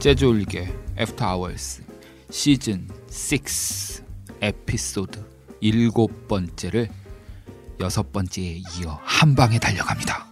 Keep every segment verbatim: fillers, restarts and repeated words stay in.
재즈 올게 애프터 아워스 시즌 육 에피소드 일곱 번째를 여섯 번째에 이어 한 방에 달려갑니다.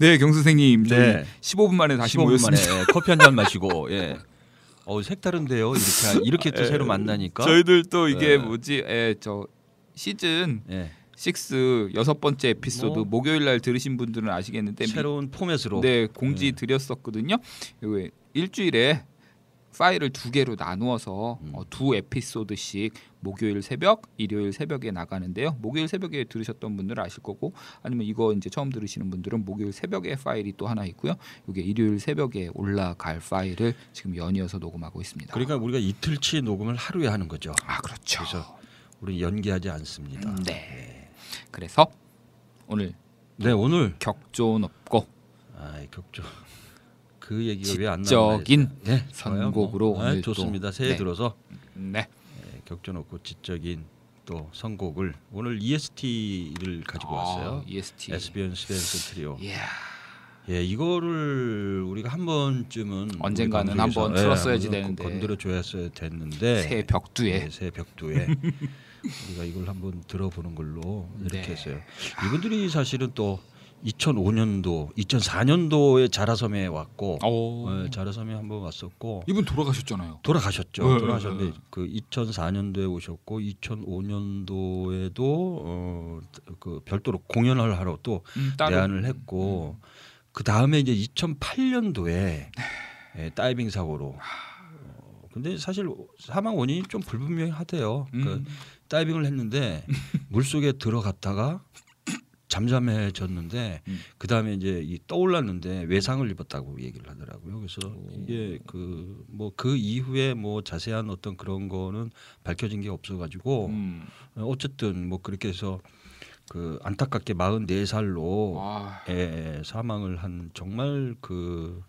네, 경 선생님. 네. 십오 분 만에 다시 십오 분 모였습니다. 만에 커피 한잔 마시고. 예. 어, 색다른데요. 이렇게 이렇게 또 에, 새로 만나니까. 저희들 또 이게 에. 뭐지? 에, 저 시즌 에. 육 여섯 번째 에피소드 뭐, 목요일 날 들으신 분들은 아시겠는데 새로운 포맷으로 네, 공지 에. 드렸었거든요. 여기 일주일에 파일을 두 개로 나누어서 음. 어, 두 에피소드씩 목요일 새벽, 일요일 새벽에 나가는데요. 목요일 새벽에 들으셨던 분들은 아실 거고, 아니면 이거 이제 처음 들으시는 분들은 목요일 새벽에 파일이 또 하나 있고요. 이게 일요일 새벽에 올라갈 파일을 지금 연이어서 녹음하고 있습니다. 그러니까 우리가 이틀치 녹음을 하루에 하는 거죠. 아, 그렇죠. 그래서 우리 연기하지 않습니다. 네. 네. 그래서 오늘 네 오늘 격조 높고 아, 격조. 그 얘기가 왜 안 나와요? 지적인 네, 선곡으로 뭐. 오늘 네, 좋습니다. 새해 네. 들어서 네. 네, 격조 높고 지적인 또 선곡을 오늘 이에스티를 가지고 아, 왔어요. 이에스티 에스비언 스벤슨 트리오. Yeah. 예, 이거를 우리가 한 번쯤은 언젠가는 한번 틀었어야지 네, 되는데 건드려줘야 됐는데 새 벽두에 네, 새 벽두에 우리가 이걸 한번 들어보는 걸로 이렇게 네. 했어요. 이분들이 사실은 또 이천오 년도, 이천사 년도에 자라섬에 왔고, 네, 자라섬에 한번 왔었고. 이분 돌아가셨잖아요. 돌아가셨죠. 네, 돌아가셨는데 네, 네. 그 이천사 년도에 오셨고, 이천오 년도에도 어, 그 별도로 공연을 하러 또 음, 내한을 했고, 음. 그 다음에 이제 이천팔 년도에 예, 다이빙 사고로. 어, 근데 사실 사망 원인이 좀 불분명하대요. 음. 그 다이빙을 했는데 물 속에 들어갔다가. 잠잠해졌는데 음. 그 다음에 이제 이 떠올랐는데 외상을 입었다고 얘기를 하더라고요. 그래서 오. 이게 그 뭐 그 이후에 뭐 자세한 어떤 그런 거는 밝혀진 게 없어가지고 음. 어쨌든 뭐 그렇게 해서 그 안타깝게 마흔네 살로 와. 예, 사망을 한 정말 그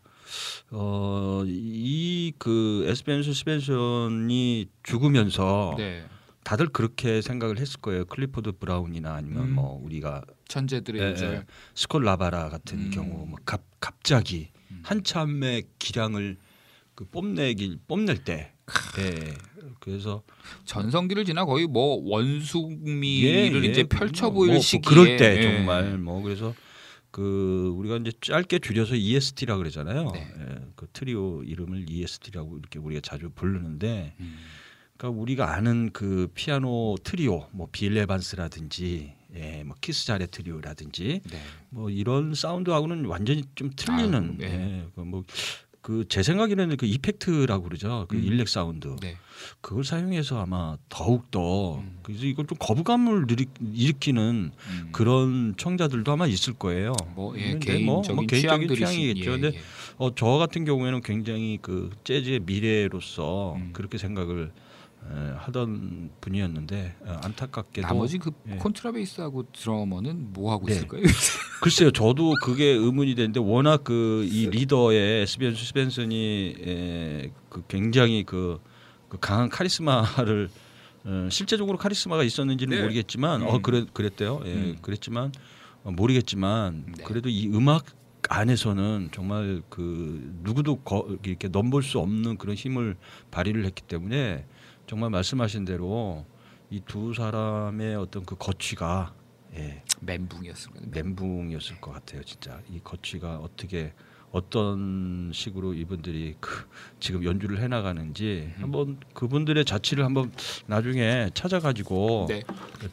어 이 그 에스비언 스벤슨이 죽으면서. 네. 다들 그렇게 생각을 했을 거예요. 클리포드 브라운이나 아니면 음. 뭐 우리가 천재들의 이제 스콧 라바라 같은 음. 경우 뭐 갑, 갑자기 음. 한참의 기량을 그 뽐내길 뽐낼 때, 예. 그래서 전성기를 지나 거의 뭐 원숭이를 예, 예. 이제 펼쳐 보일 뭐, 시기에 그럴 때 예. 정말 뭐 그래서 그 우리가 이제 짧게 줄여서 이에스티라고 그러잖아요. 네. 예. 그 트리오 이름을 이에스티라고 이렇게 우리가 자주 부르는데. 음. 그러니까 우리가 아는 그 피아노 트리오, 뭐 빌 에반스라든지, 예, 뭐 키스 자레 트리오라든지, 네. 뭐 이런 사운드하고는 완전히 좀 틀리는, 아, 네. 예, 뭐 그 제 생각에는 그 이펙트라고 그러죠, 그 음. 일렉 사운드, 네. 그걸 사용해서 아마 더욱 더 음. 그래서 이걸 좀 거부감을 일으키는 음. 그런 청자들도 아마 있을 거예요. 뭐 예, 개인적인, 뭐, 뭐 개인적인 취향이겠죠. 그런데 예, 예. 어, 저 같은 경우에는 굉장히 그 재즈의 미래로서 음. 그렇게 생각을 하던 분이었는데 안타깝게도 나머지 그 예. 콘트라베이스하고 드러머는 뭐 하고 네. 있을까요? 글쎄요, 저도 그게 의문이 되는데 워낙 그 이 리더의 에스비언 스벤슨이 예, 그 굉장히 그, 그 강한 카리스마를 어, 실제적으로 카리스마가 있었는지는 네. 모르겠지만 음. 어 그래 그랬대요. 예, 음. 그랬지만 어, 모르겠지만 네. 그래도 이 음악 안에서는 정말 그 누구도 거, 이렇게 넘볼 수 없는 그런 힘을 발휘를 했기 때문에. 정말 말씀하신 대로 이 두 사람의 어떤 그 거취가 예. 멘붕이었을 거예요. 멘붕이었을 것 같아요, 진짜. 이 거취가 어떻게 어떤 식으로 이분들이 그 지금 연주를 해나가는지 음. 한번 그분들의 자취를 한번 나중에 찾아가지고 네.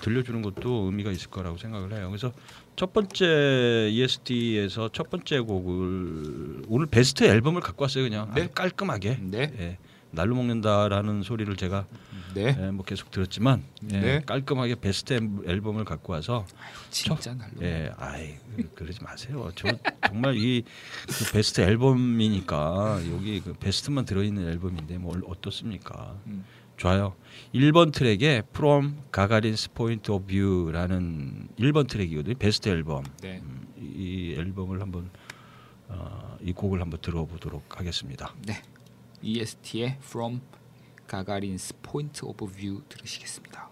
들려주는 것도 의미가 있을 거라고 생각을 해요. 그래서 첫 번째 이에스티에서 첫 번째 곡을 오늘 베스트 앨범을 갖고 왔어요, 그냥 네. 아주 깔끔하게. 네. 예. 날로 먹는다라는 소리를 제가 네. 예, 뭐 계속 들었지만 예, 네. 깔끔하게 베스트 앨범을 갖고 와서 아유, 진짜 날로 예, 아이 그러지 마세요. 저 정말 이 그 베스트 앨범이니까 여기 그 베스트만 들어있는 앨범인데 뭐 어떻습니까? 음. 좋아요. 일 번 트랙에 From Gagarin's Point of View라는 일 번 트랙이거든요. 베스트 앨범. 네. 음, 이 앨범을 한번 어, 이 곡을 한번 들어보도록 하겠습니다. 네. 이에스티의 From Gagarin's Point of View 들으시겠습니다.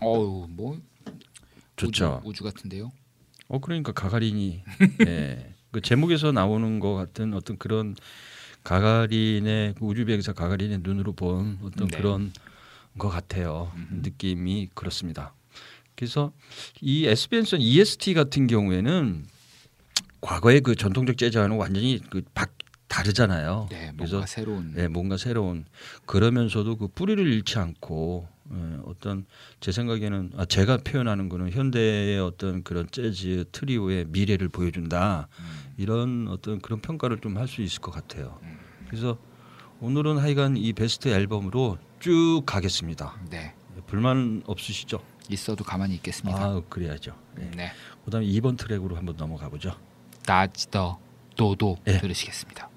어우 뭐 좋죠. 우주, 우주 같은데요. 어 그러니까 가가린이 예. 그 제목에서 나오는 것 같은 어떤 그런 가가린의 우주 비행사 가가린의 눈으로 본 어떤 네. 그런 것 같아요. 음. 느낌이 그렇습니다. 그래서 이 에스비엔슨 이에스티 같은 경우에는 과거의 그 전통적 재즈와는 완전히 그 박 다르잖아요. 네, 뭔가 그래서, 새로운. 네, 뭔가 새로운. 그러면서도 그 뿌리를 잃지 않고 예, 어떤 제 생각에는 아, 제가 표현하는 거는 현대의 어떤 그런 재즈 트리오의 미래를 보여준다. 음. 이런 어떤 그런 평가를 좀 할 수 있을 것 같아요. 음. 그래서 오늘은 하여간 이 베스트 앨범으로 쭉 가겠습니다. 네. 불만 없으시죠? 있어도 가만히 있겠습니다. 아, 그래야죠. 네. 네. 그다음에 이번 트랙으로 한번 넘어가 보죠. That's the Dodo 네. 들으시겠습니다.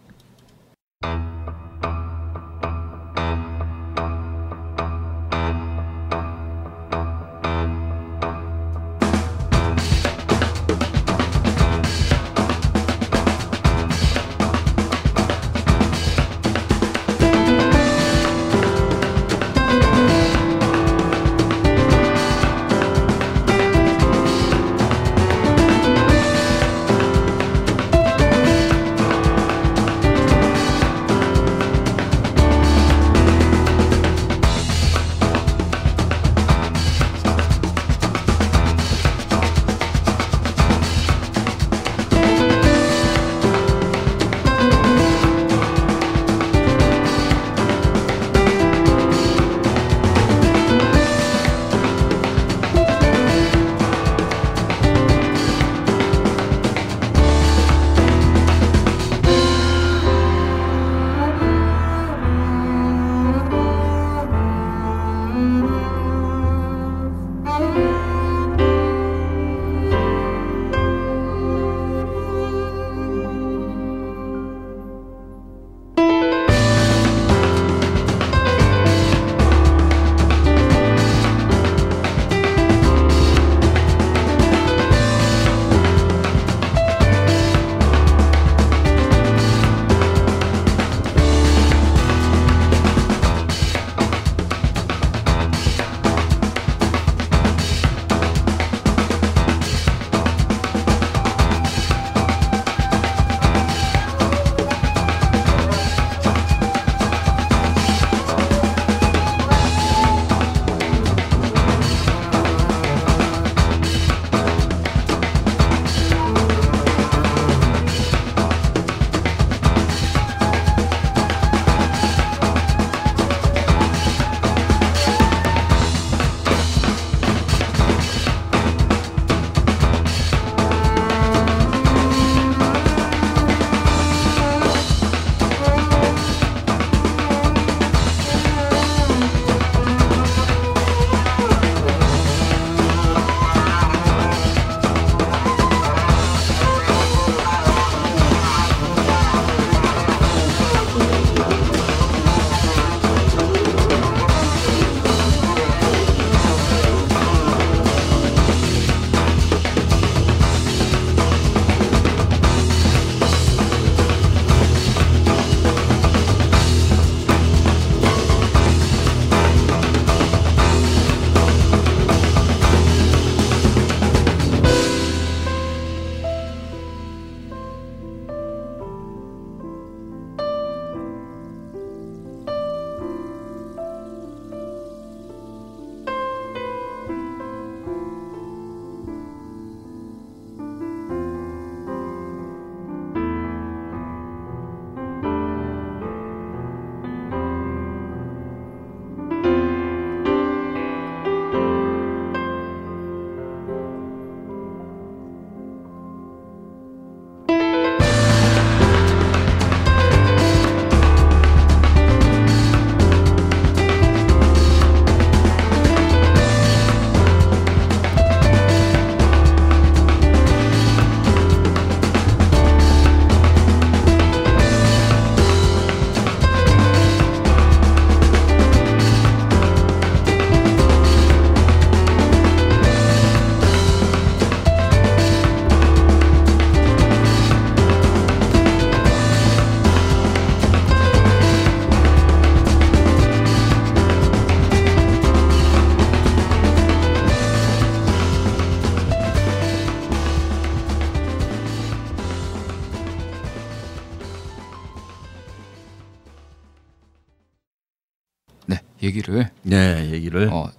얘기를 네 얘기를 어,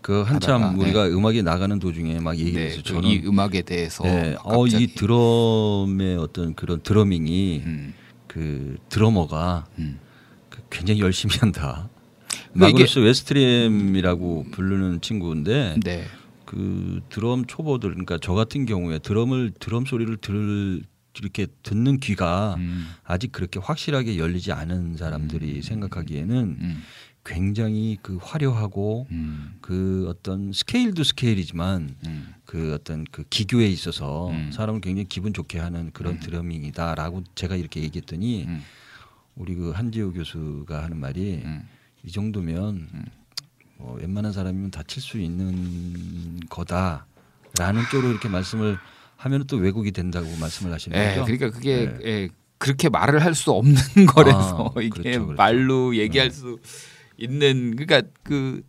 그 한참 하다가, 우리가 네. 음악이 나가는 도중에 막 얘기했죠. 네, 저는 이 음악에 대해서 네, 어, 이 드럼의 어떤 그런 드러밍이 음. 그 드러머가 음. 그 굉장히 열심히 한다. 마그누스 웨스트림이라고 부르는 친구인데 네. 그 드럼 초보들 그러니까 저 같은 경우에 드럼을 드럼 소리를 들 이렇게 듣는 귀가 음. 아직 그렇게 확실하게 열리지 않은 사람들이 음. 생각하기에는 음. 굉장히 그 화려하고 음. 그 어떤 스케일도 스케일이지만 음. 그 어떤 그 기교에 있어서 음. 사람을 굉장히 기분 좋게 하는 그런 음. 드러밍이다라고 제가 이렇게 얘기했더니 음. 우리 그 한재호 교수가 하는 말이 음. 이 정도면 음. 뭐 웬만한 사람이면 다 칠 수 있는 거다라는 쪽으로 이렇게 말씀을 하면 또 왜곡이 된다고 말씀을 하시는 에, 거죠. 그러니까 그게 에. 에, 그렇게 말을 할 수 없는 거라서 아, 이게 그렇죠, 그렇죠. 말로 얘기할 네. 수 있는 그러니까 그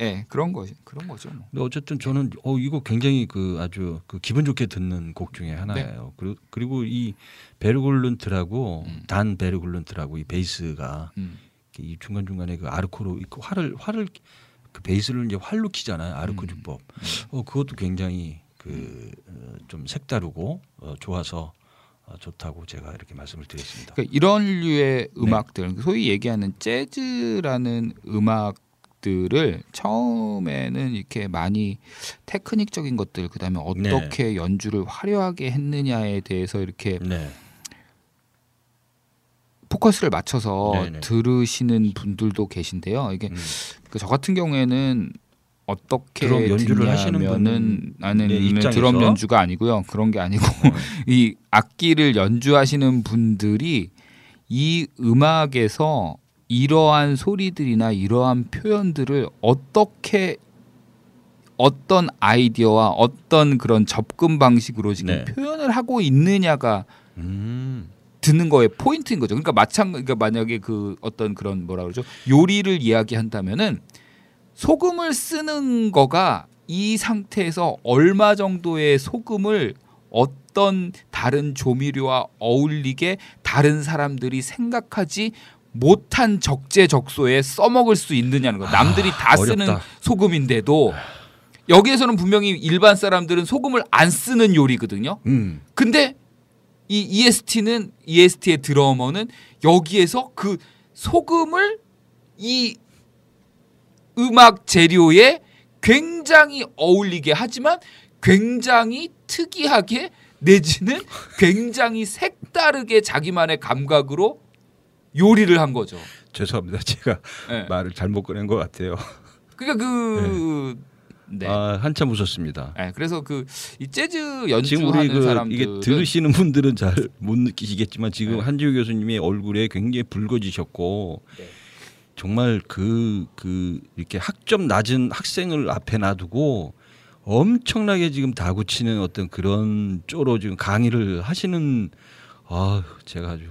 예, 그런 거 그런 거죠. 뭐. 근데 어쨌든 저는 어 이거 굉장히 그 아주 그 기분 좋게 듣는 곡 중에 하나예요. 네. 그리고 그리고 이 베르굴룬트라고 음. 단 베르굴룬트라고 이 베이스가 음. 이 중간 중간에 그 아르코로 그 활을 활을 그 베이스를 이제 활로 키잖아요. 아르코 주법. 음. 음. 어 그것도 굉장히 그 좀 색다르고 어, 좋아서 어, 좋다고 제가 이렇게 말씀을 드렸습니다. 그러니까 이런 류의 음악들, 네. 소위 얘기하는 재즈라는 음악들을 처음에는 이렇게 많이 테크닉적인 것들, 그다음에 어떻게 네. 연주를 화려하게 했느냐에 대해서 이렇게 네. 포커스를 맞춰서 네, 네. 들으시는 분들도 계신데요. 이게 음. 그 저 같은 경우에는 어떻게 드럼 연주를 하시는 분은 나는 드럼 연주가 아니고요. 그런 게 아니고 이 악기를 연주하시는 분들이 이 음악에서 이러한 소리들이나 이러한 표현들을 어떻게 어떤 아이디어와 어떤 그런 접근 방식으로 지금 네. 표현을 하고 있느냐가 음. 듣는 거에 포인트인 거죠. 그러니까 마찬가지 그러니까 만약에 그 어떤 그런 뭐라 그러죠? 요리를 이야기한다면은 소금을 쓰는 거가 이 상태에서 얼마 정도의 소금을 어떤 다른 조미료와 어울리게 다른 사람들이 생각하지 못한 적재적소에 써먹을 수 있느냐는 거. 남들이 아, 다 어렵다. 쓰는 소금인데도 여기에서는 분명히 일반 사람들은 소금을 안 쓰는 요리거든요. 음. 근데 이 이에스티는 이에스티의 드러머는 여기에서 그 소금을 이 음악 재료에 굉장히 어울리게 하지만 굉장히 특이하게 내지는 굉장히 색다르게 자기만의 감각으로 요리를 한 거죠. 죄송합니다. 제가 네. 말을 잘못 꺼낸 것 같아요. 그러니까 그 네. 네. 아, 한참 웃었습니다. 네, 그래서 그 이 재즈 연주하는 그, 사람들 이게 들으시는 분들은 잘 못 느끼시겠지만 지금 네. 한지우 교수님의 얼굴에 굉장히 붉어지셨고. 네. 정말 그, 그 이렇게 학점 낮은 학생을 앞에 놔두고 엄청나게 지금 다구치는 어떤 그런 쪼로 지금 강의를 하시는 아 제가 아주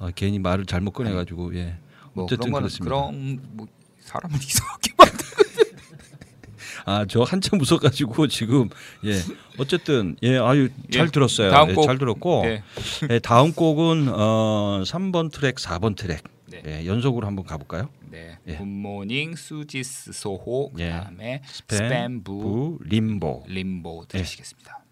아, 괜히 말을 잘못 꺼내가지고 예 뭐 어쨌든 그런 그렇습니다. 그런 뭐 사람을 이상하게 만드는 아 저 한참 웃어가지고 지금 예 어쨌든 예 아유 잘 예, 들었어요. 다음 예, 곡. 잘 들었고 예. 예, 다음 곡은 어, 삼 번 트랙, 사 번 트랙. 네. 예, 연속으로 한번 가볼까요? 네. 예. 굿모닝, 수지스 소호, 그 다음에 예. 스팸, 스팸, 부, 림보, 림보 들으시겠습니다. 예.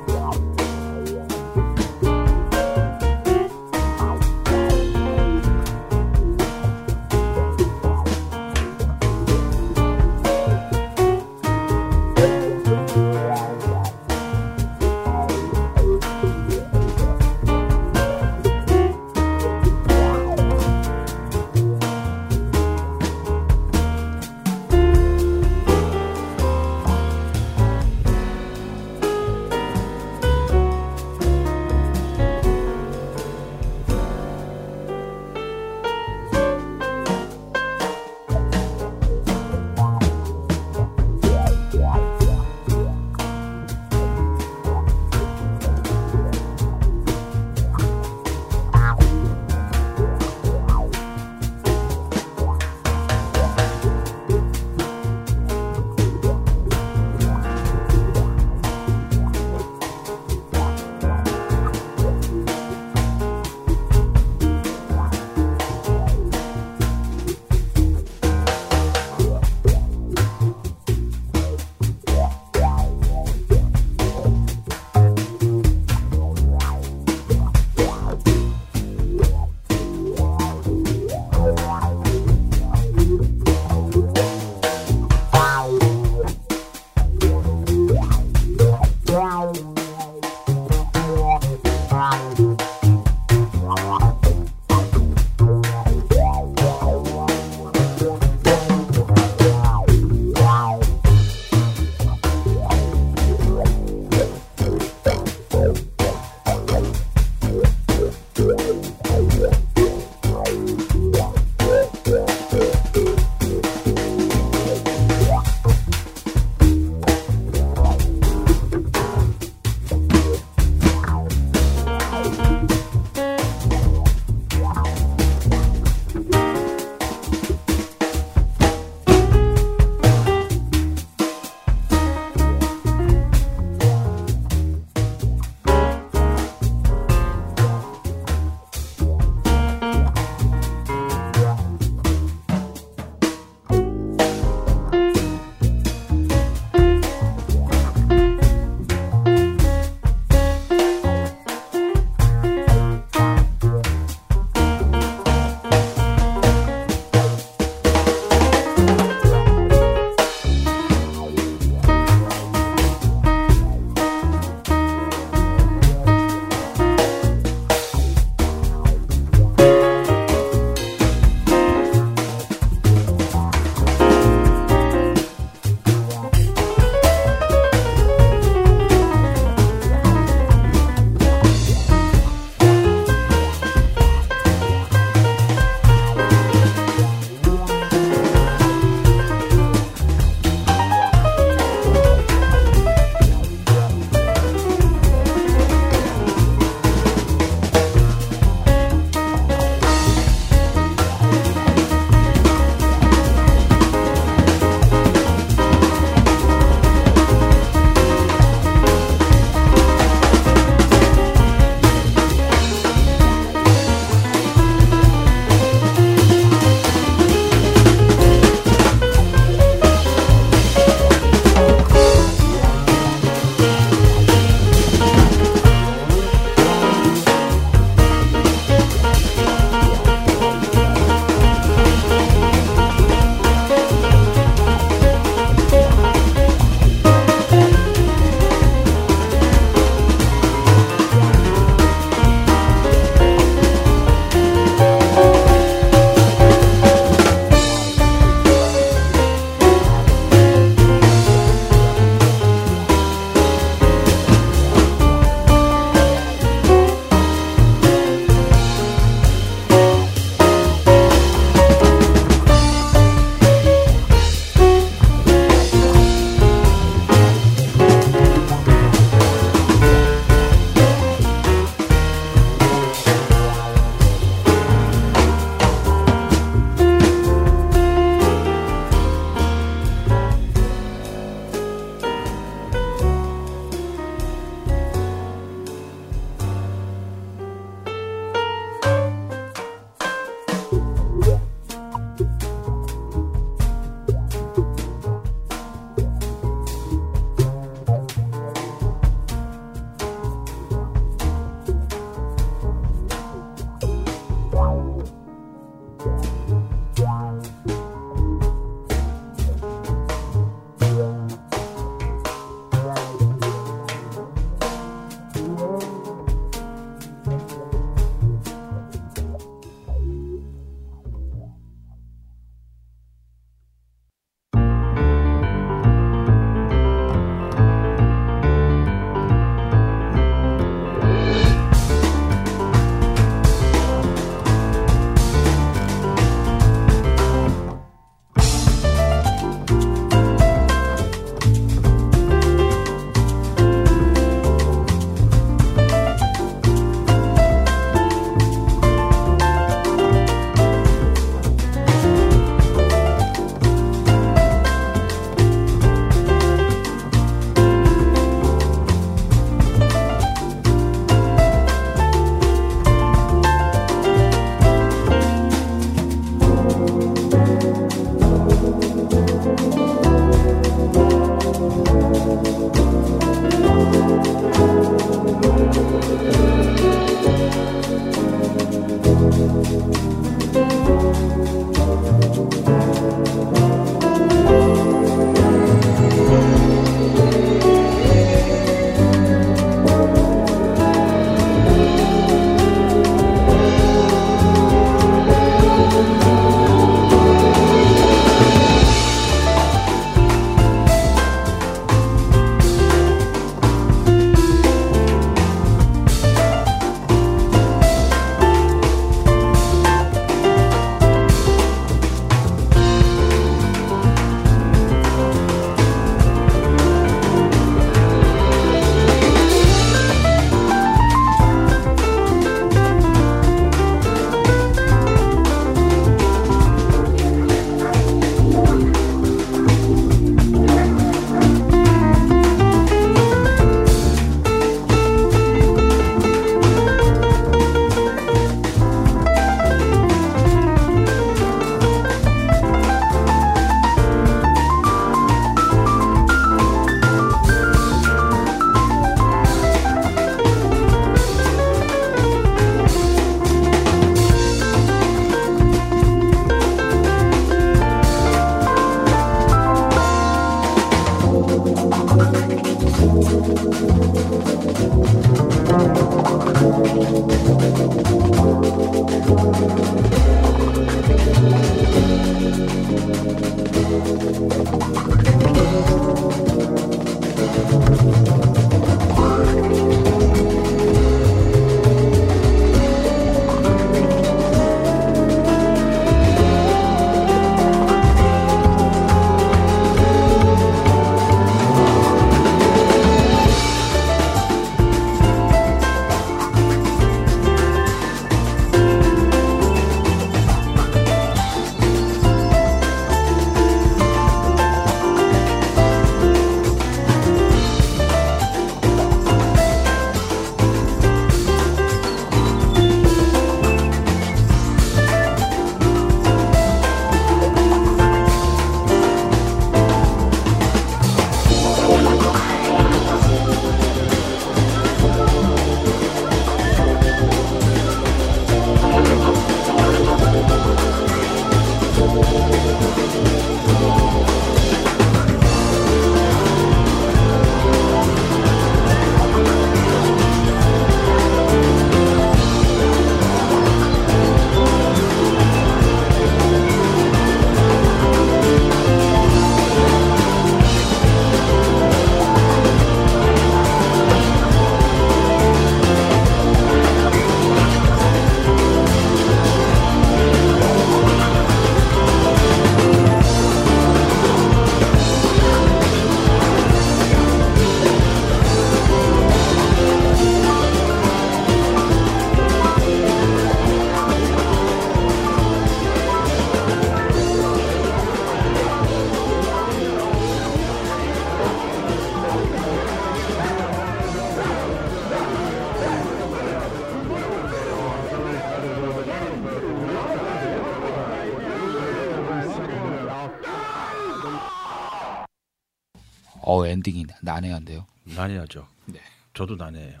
어 엔딩이 난해한데요. 난해하죠. 네. 저도 난해해요.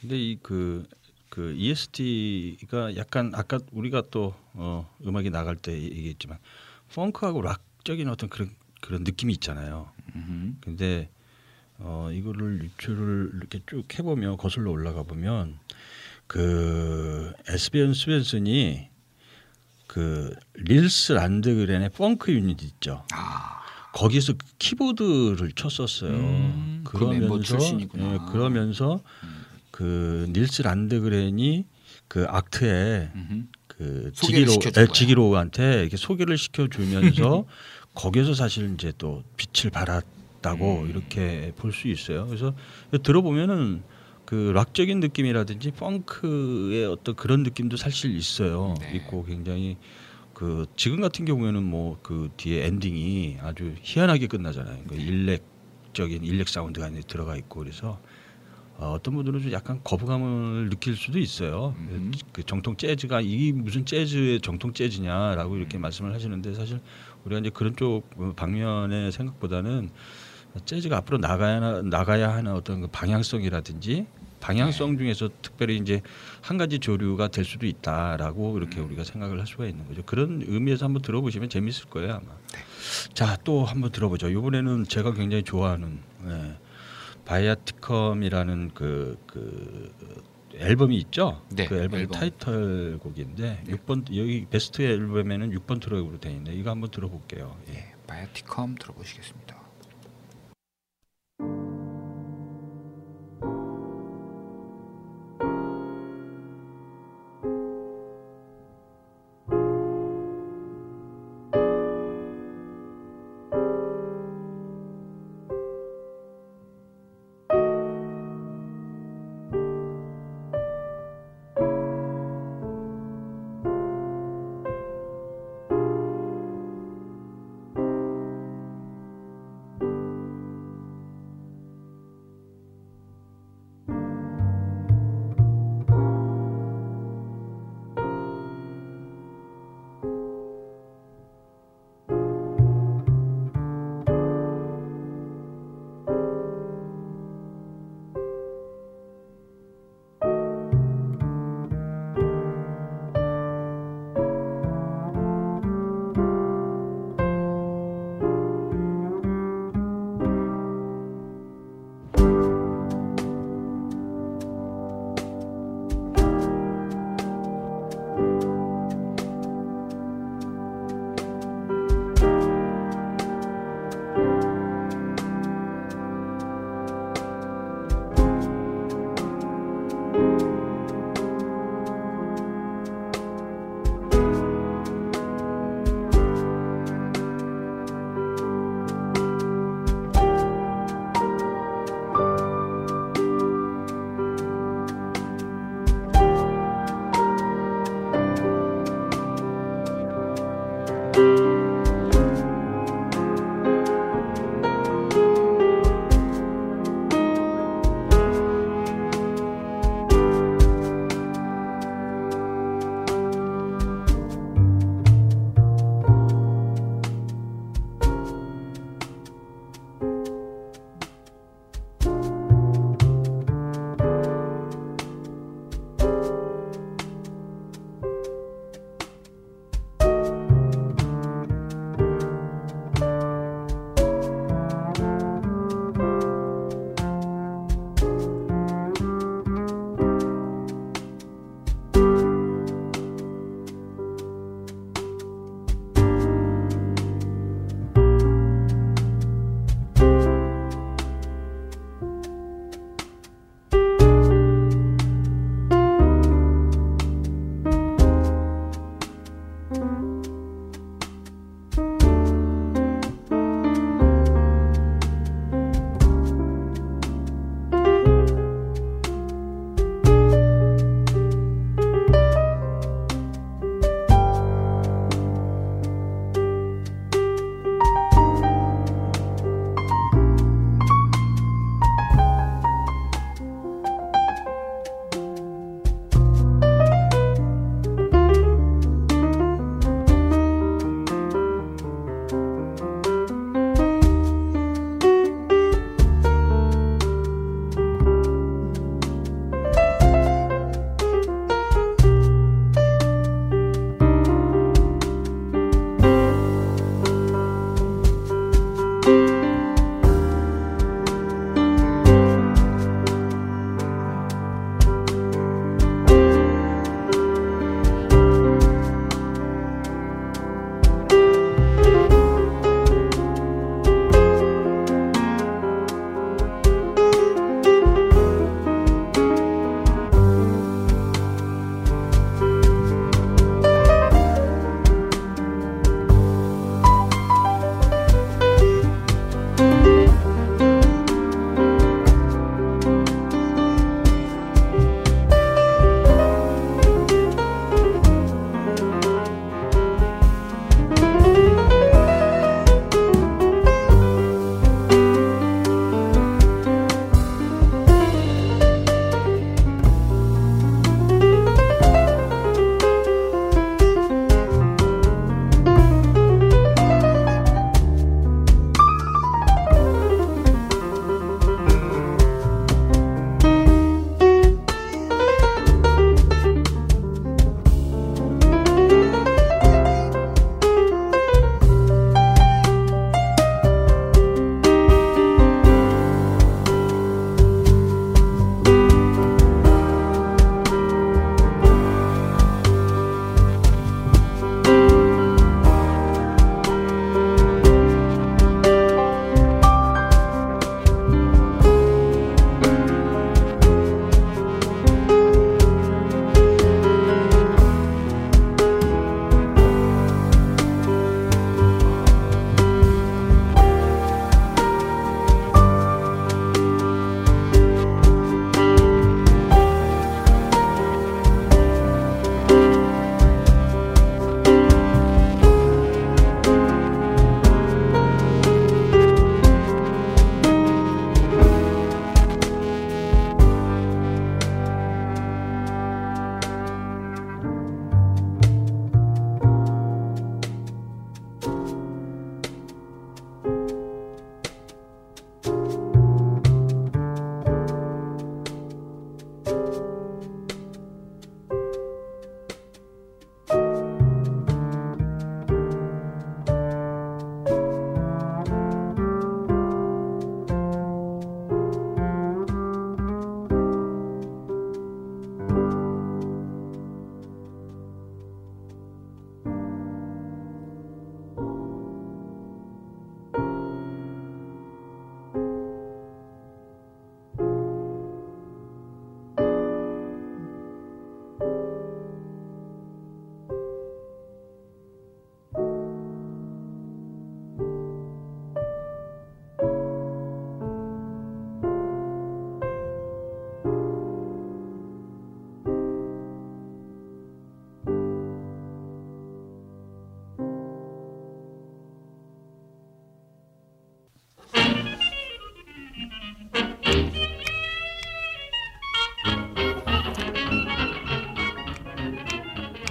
근데 이 그 그 이에스티가 약간 아까 우리가 또 어, 음악이 나갈 때 얘기했지만 펑크하고 락적인 어떤 그런 그런 느낌이 있잖아요. 음흠. 근데 어, 이거를 유추를 이렇게 쭉 해보면 거슬러 올라가 보면 그 에스비언 스벤슨이 그 닐스 란드그렌의 펑크 유닛 있죠. 아. 거기서 키보드를 쳤었어요. 음, 그러면서 그 멤버 출신이구나. 예, 그러면서 음. 그 닐스 란드그렌이 그 악트에 음흠. 그 지기로 에, 지기로우한테 이렇게 소개를 시켜주면서 거기에서 사실 이제 또 빛을 발았다고 음. 이렇게 볼 수 있어요. 그래서 들어보면은 그 락적인 느낌이라든지 펑크의 어떤 그런 느낌도 사실 있어요. 네. 있고 굉장히 그 지금 같은 경우에는 뭐 그 뒤에 엔딩이 아주 희한하게 끝나잖아요. 그 그러니까 일렉적인 일렉 사운드가 들어가 있고 그래서 어떤 분들은 좀 약간 거부감을 느낄 수도 있어요. 음. 그 정통 재즈가 이게 무슨 재즈의 정통 재즈냐라고 이렇게 음. 말씀을 하시는데 사실 우리가 이제 그런 쪽 방면의 생각보다는 재즈가 앞으로 나가야 나가야 하는 어떤 그 방향성이라든지 방향성 네. 중에서 특별히 이제 한 가지 조류가 될 수도 있다라고 이렇게 음. 우리가 생각을 할 수가 있는 거죠. 그런 의미에서 한번 들어보시면 재밌을 거예요 아마. 네. 자, 또 한번 들어보죠. 이번에는 제가 굉장히 좋아하는 예, 바이아티컴이라는 그, 그 앨범이 있죠. 네, 그 앨범 타이틀곡인데 네. 육 번 여기 베스트 앨범에는 육 번 트랙으로 돼 있네. 이거 한번 들어볼게요. 예. 네, 바이아티컴 들어보시겠습니다.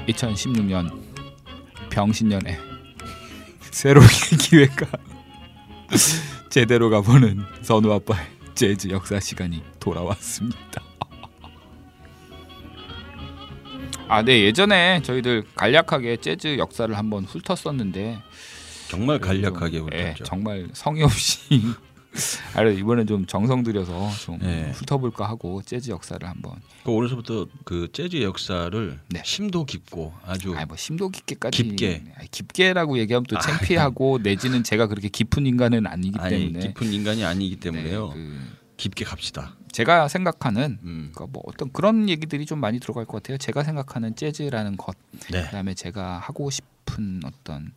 이천십육 년 병신년에 새로운 기회가 제대로 가보는 선우 아빠의 재즈 역사 시간이 돌아왔습니다. 아, 네, 예전에 저희들 간략하게 재즈 역사를 한번 훑었었는데 정말 간략하게 훑었죠. 예, 정말 성의 없이 아니, 이번엔 좀 정성 들여서 좀 네. 훑어볼까 하고 재즈 역사를 한번. 오늘서부터 그 재즈 역사를 네. 심도 깊고 아주. 아니, 뭐 심도 깊게까지. 깊게. 아니, 깊게라고 얘기하면 또 창피하고 아, 내지는 제가 그렇게 깊은 인간은 아니기 아니, 때문에. 깊은 인간이 아니기 때문에요. 네, 그 깊게 갑시다. 제가 생각하는 음. 그러니까 뭐 어떤 그런 얘기들이 좀 많이 들어갈 것 같아요. 제가 생각하는 재즈라는 것, 네. 그다음에 제가 하고 싶은 어떤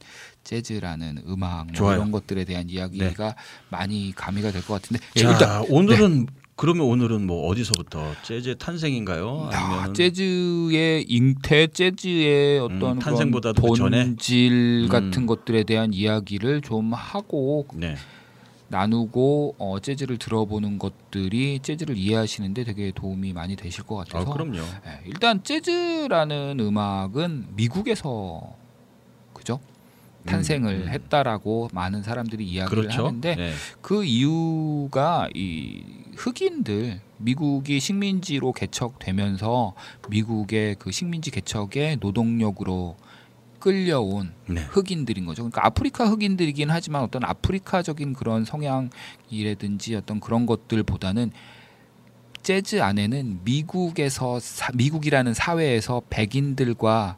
재즈라는 음악 뭐 이런 것들에 대한 이야기가 네. 많이 가미가 될 것 같은데. 자, 일단 오늘은 네. 그러면 오늘은 뭐 어디서부터 재즈의 탄생인가요? 아니면 재즈의 잉태, 재즈의 어떤 음, 탄생보다도 본질 그 전에? 같은 음. 것들에 대한 이야기를 좀 하고. 네. 나누고 어, 재즈를 들어보는 것들이 재즈를 이해하시는데 되게 도움이 많이 되실 것 같아서. 아, 그럼요. 네, 일단 재즈라는 음악은 미국에서 그죠? 탄생을 음, 음. 했다라고 많은 사람들이 이야기를 그렇죠? 하는데 네. 그 이유가 이 흑인들 미국이 식민지로 개척되면서 미국의 그 식민지 개척의 노동력으로 끌려온 네. 흑인들인 거죠. 그러니까 아프리카 흑인들이긴 하지만 어떤 아프리카적인 그런 성향이라든지 어떤 그런 것들보다는 재즈 안에는 미국에서 사, 미국이라는 사회에서 백인들과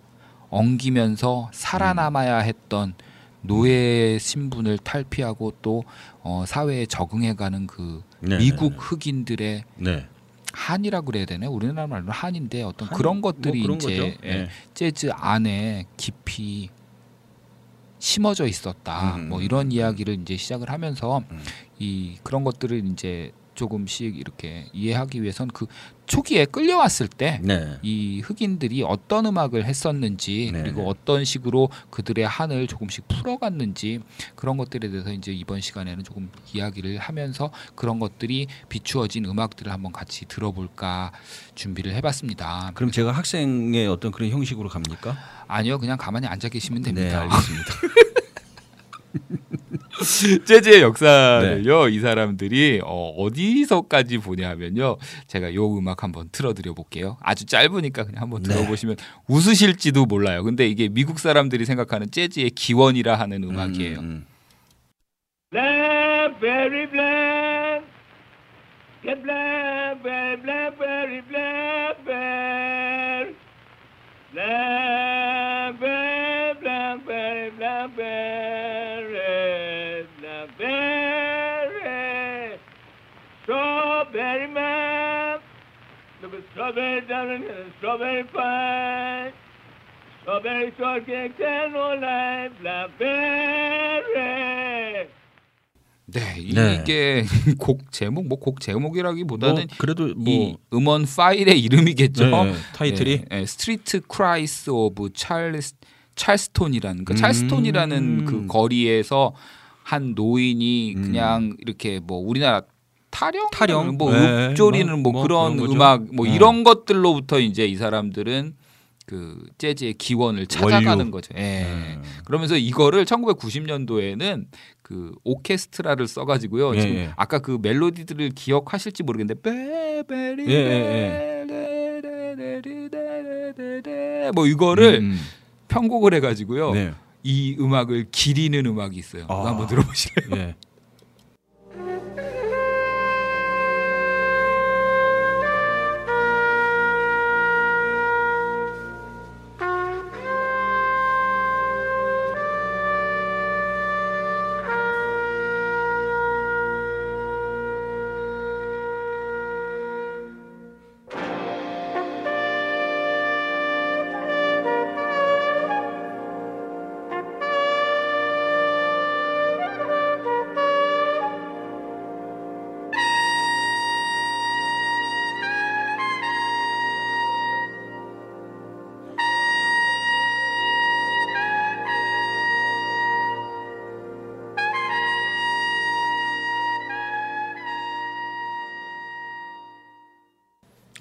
엉기면서 살아남아야 했던 노예의 신분을 탈피하고 또 어, 사회에 적응해가는 그 네. 미국 흑인들의 네. 한이라고 그래야 되나요? 우리나라 말로 한인데 어떤 한, 그런 것들이 뭐 그런 이제 네. 재즈 안에 깊이 심어져 있었다. 음, 뭐 이런 음, 이야기를 이제 시작을 하면서 음. 이 그런 것들을 이제 조금씩 이렇게 이해하기 위해선 그 초기에 끌려왔을 때 이 네. 흑인들이 어떤 음악을 했었는지 네. 그리고 어떤 식으로 그들의 한을 조금씩 풀어갔는지 그런 것들에 대해서 이제 이번 시간에는 조금 이야기를 하면서 그런 것들이 비추어진 음악들을 한번 같이 들어볼까 준비를 해봤습니다. 그럼 제가 학생의 어떤 그런 형식으로 갑니까? 아니요, 그냥 가만히 앉아 계시면 됩니다. 네, 알겠습니다. 재즈의 역사를요 네. 이 사람들이 어, 어디서까지 보냐면요 제가 요 음악 한번 틀어드려 볼게요. 아주 짧으니까 그냥 한번 네. 들어보시면 웃으실지도 몰라요. 근데 이게 미국 사람들이 생각하는 재즈의 기원이라 하는 음악이에요. 음, 음. Blackberry black, get blackberry blackberry blackberry, blackberry blackberry blackberry. Strawberry man, look at strawberry down in the strawberry pie. Strawberry shortcake, candlelight, blackberry. 네, 이게 네. 곡 제목, 뭐 곡 제목이라기보다는 뭐 그래도 뭐 이 음원 파일의 이름이겠죠. 네, 타이틀이 네, 네, Street Cries of Charles Charleston이라는 그 음. 찰스톤이라는 그 거리에서 한 노인이 음. 그냥 이렇게 뭐 우리나라 타령, 타령, 뭐 네, 읊조리는 뭐, 뭐 그런, 그런 음악, 뭐 네. 이런 것들로부터 이제 이 사람들은 그 재즈의 기원을 찾아가는 원류. 거죠. 예. 네. 그러면서 이거를 천구백구십 년도에는 그 오케스트라를 써가지고요. 네, 지금 네. 아까 그 멜로디들을 기억하실지 모르겠는데, 빼베리 네. 뭐 이거를 음. 편곡을 해가지고요. 네. 이 음악을 기리는 음악이 있어요. 아. 한번 들어보실래요? 네.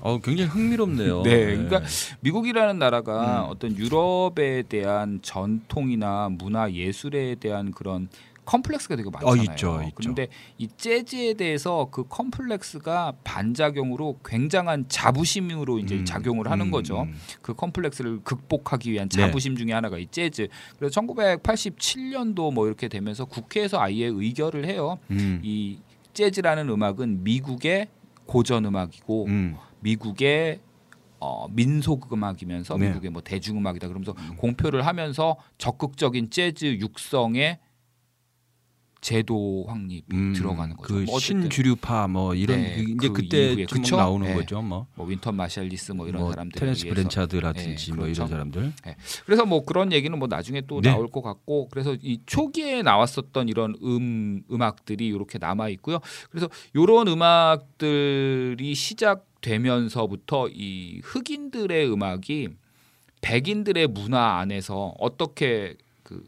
어, 굉장히 흥미롭네요. 네, 그러니까 네. 미국이라는 나라가 음. 어떤 유럽에 대한 전통이나 문화 예술에 대한 그런 컴플렉스가 되게 많잖아요. 어, 있죠, 있죠. 그런데 이 재즈에 대해서 그 컴플렉스가 반작용으로 굉장한 자부심으로 이제 음, 작용을 하는 음, 거죠. 음. 그 컴플렉스를 극복하기 위한 자부심 네. 중에 하나가 이 재즈. 그래서 천구백팔십칠 년도 뭐 이렇게 되면서 국회에서 아예 의결을 해요. 음. 이 재즈라는 음악은 미국의 고전 음악이고 음. 미국의 어, 민속 음악이면서 네. 미국의 뭐 대중 음악이다. 그러면서 음. 공표를 하면서 적극적인 재즈 육성에 제도 확립이 음, 들어가는 거죠. 그 뭐 신주류파 뭐 이런 네, 이제 그 그때 좀 나오는 네. 거죠. 뭐, 뭐 윈턴 마샬리스 뭐 이런 뭐 사람들, 테네시 브랜차드라든지 네, 뭐 그렇죠. 이런 사람들. 네. 그래서 뭐 그런 얘기는 뭐 나중에 또 네. 나올 것 같고, 그래서 이 초기에 나왔었던 이런 음 음악들이 이렇게 남아 있고요. 그래서 이런 음악들이 시작되면서부터 이 흑인들의 음악이 백인들의 문화 안에서 어떻게 그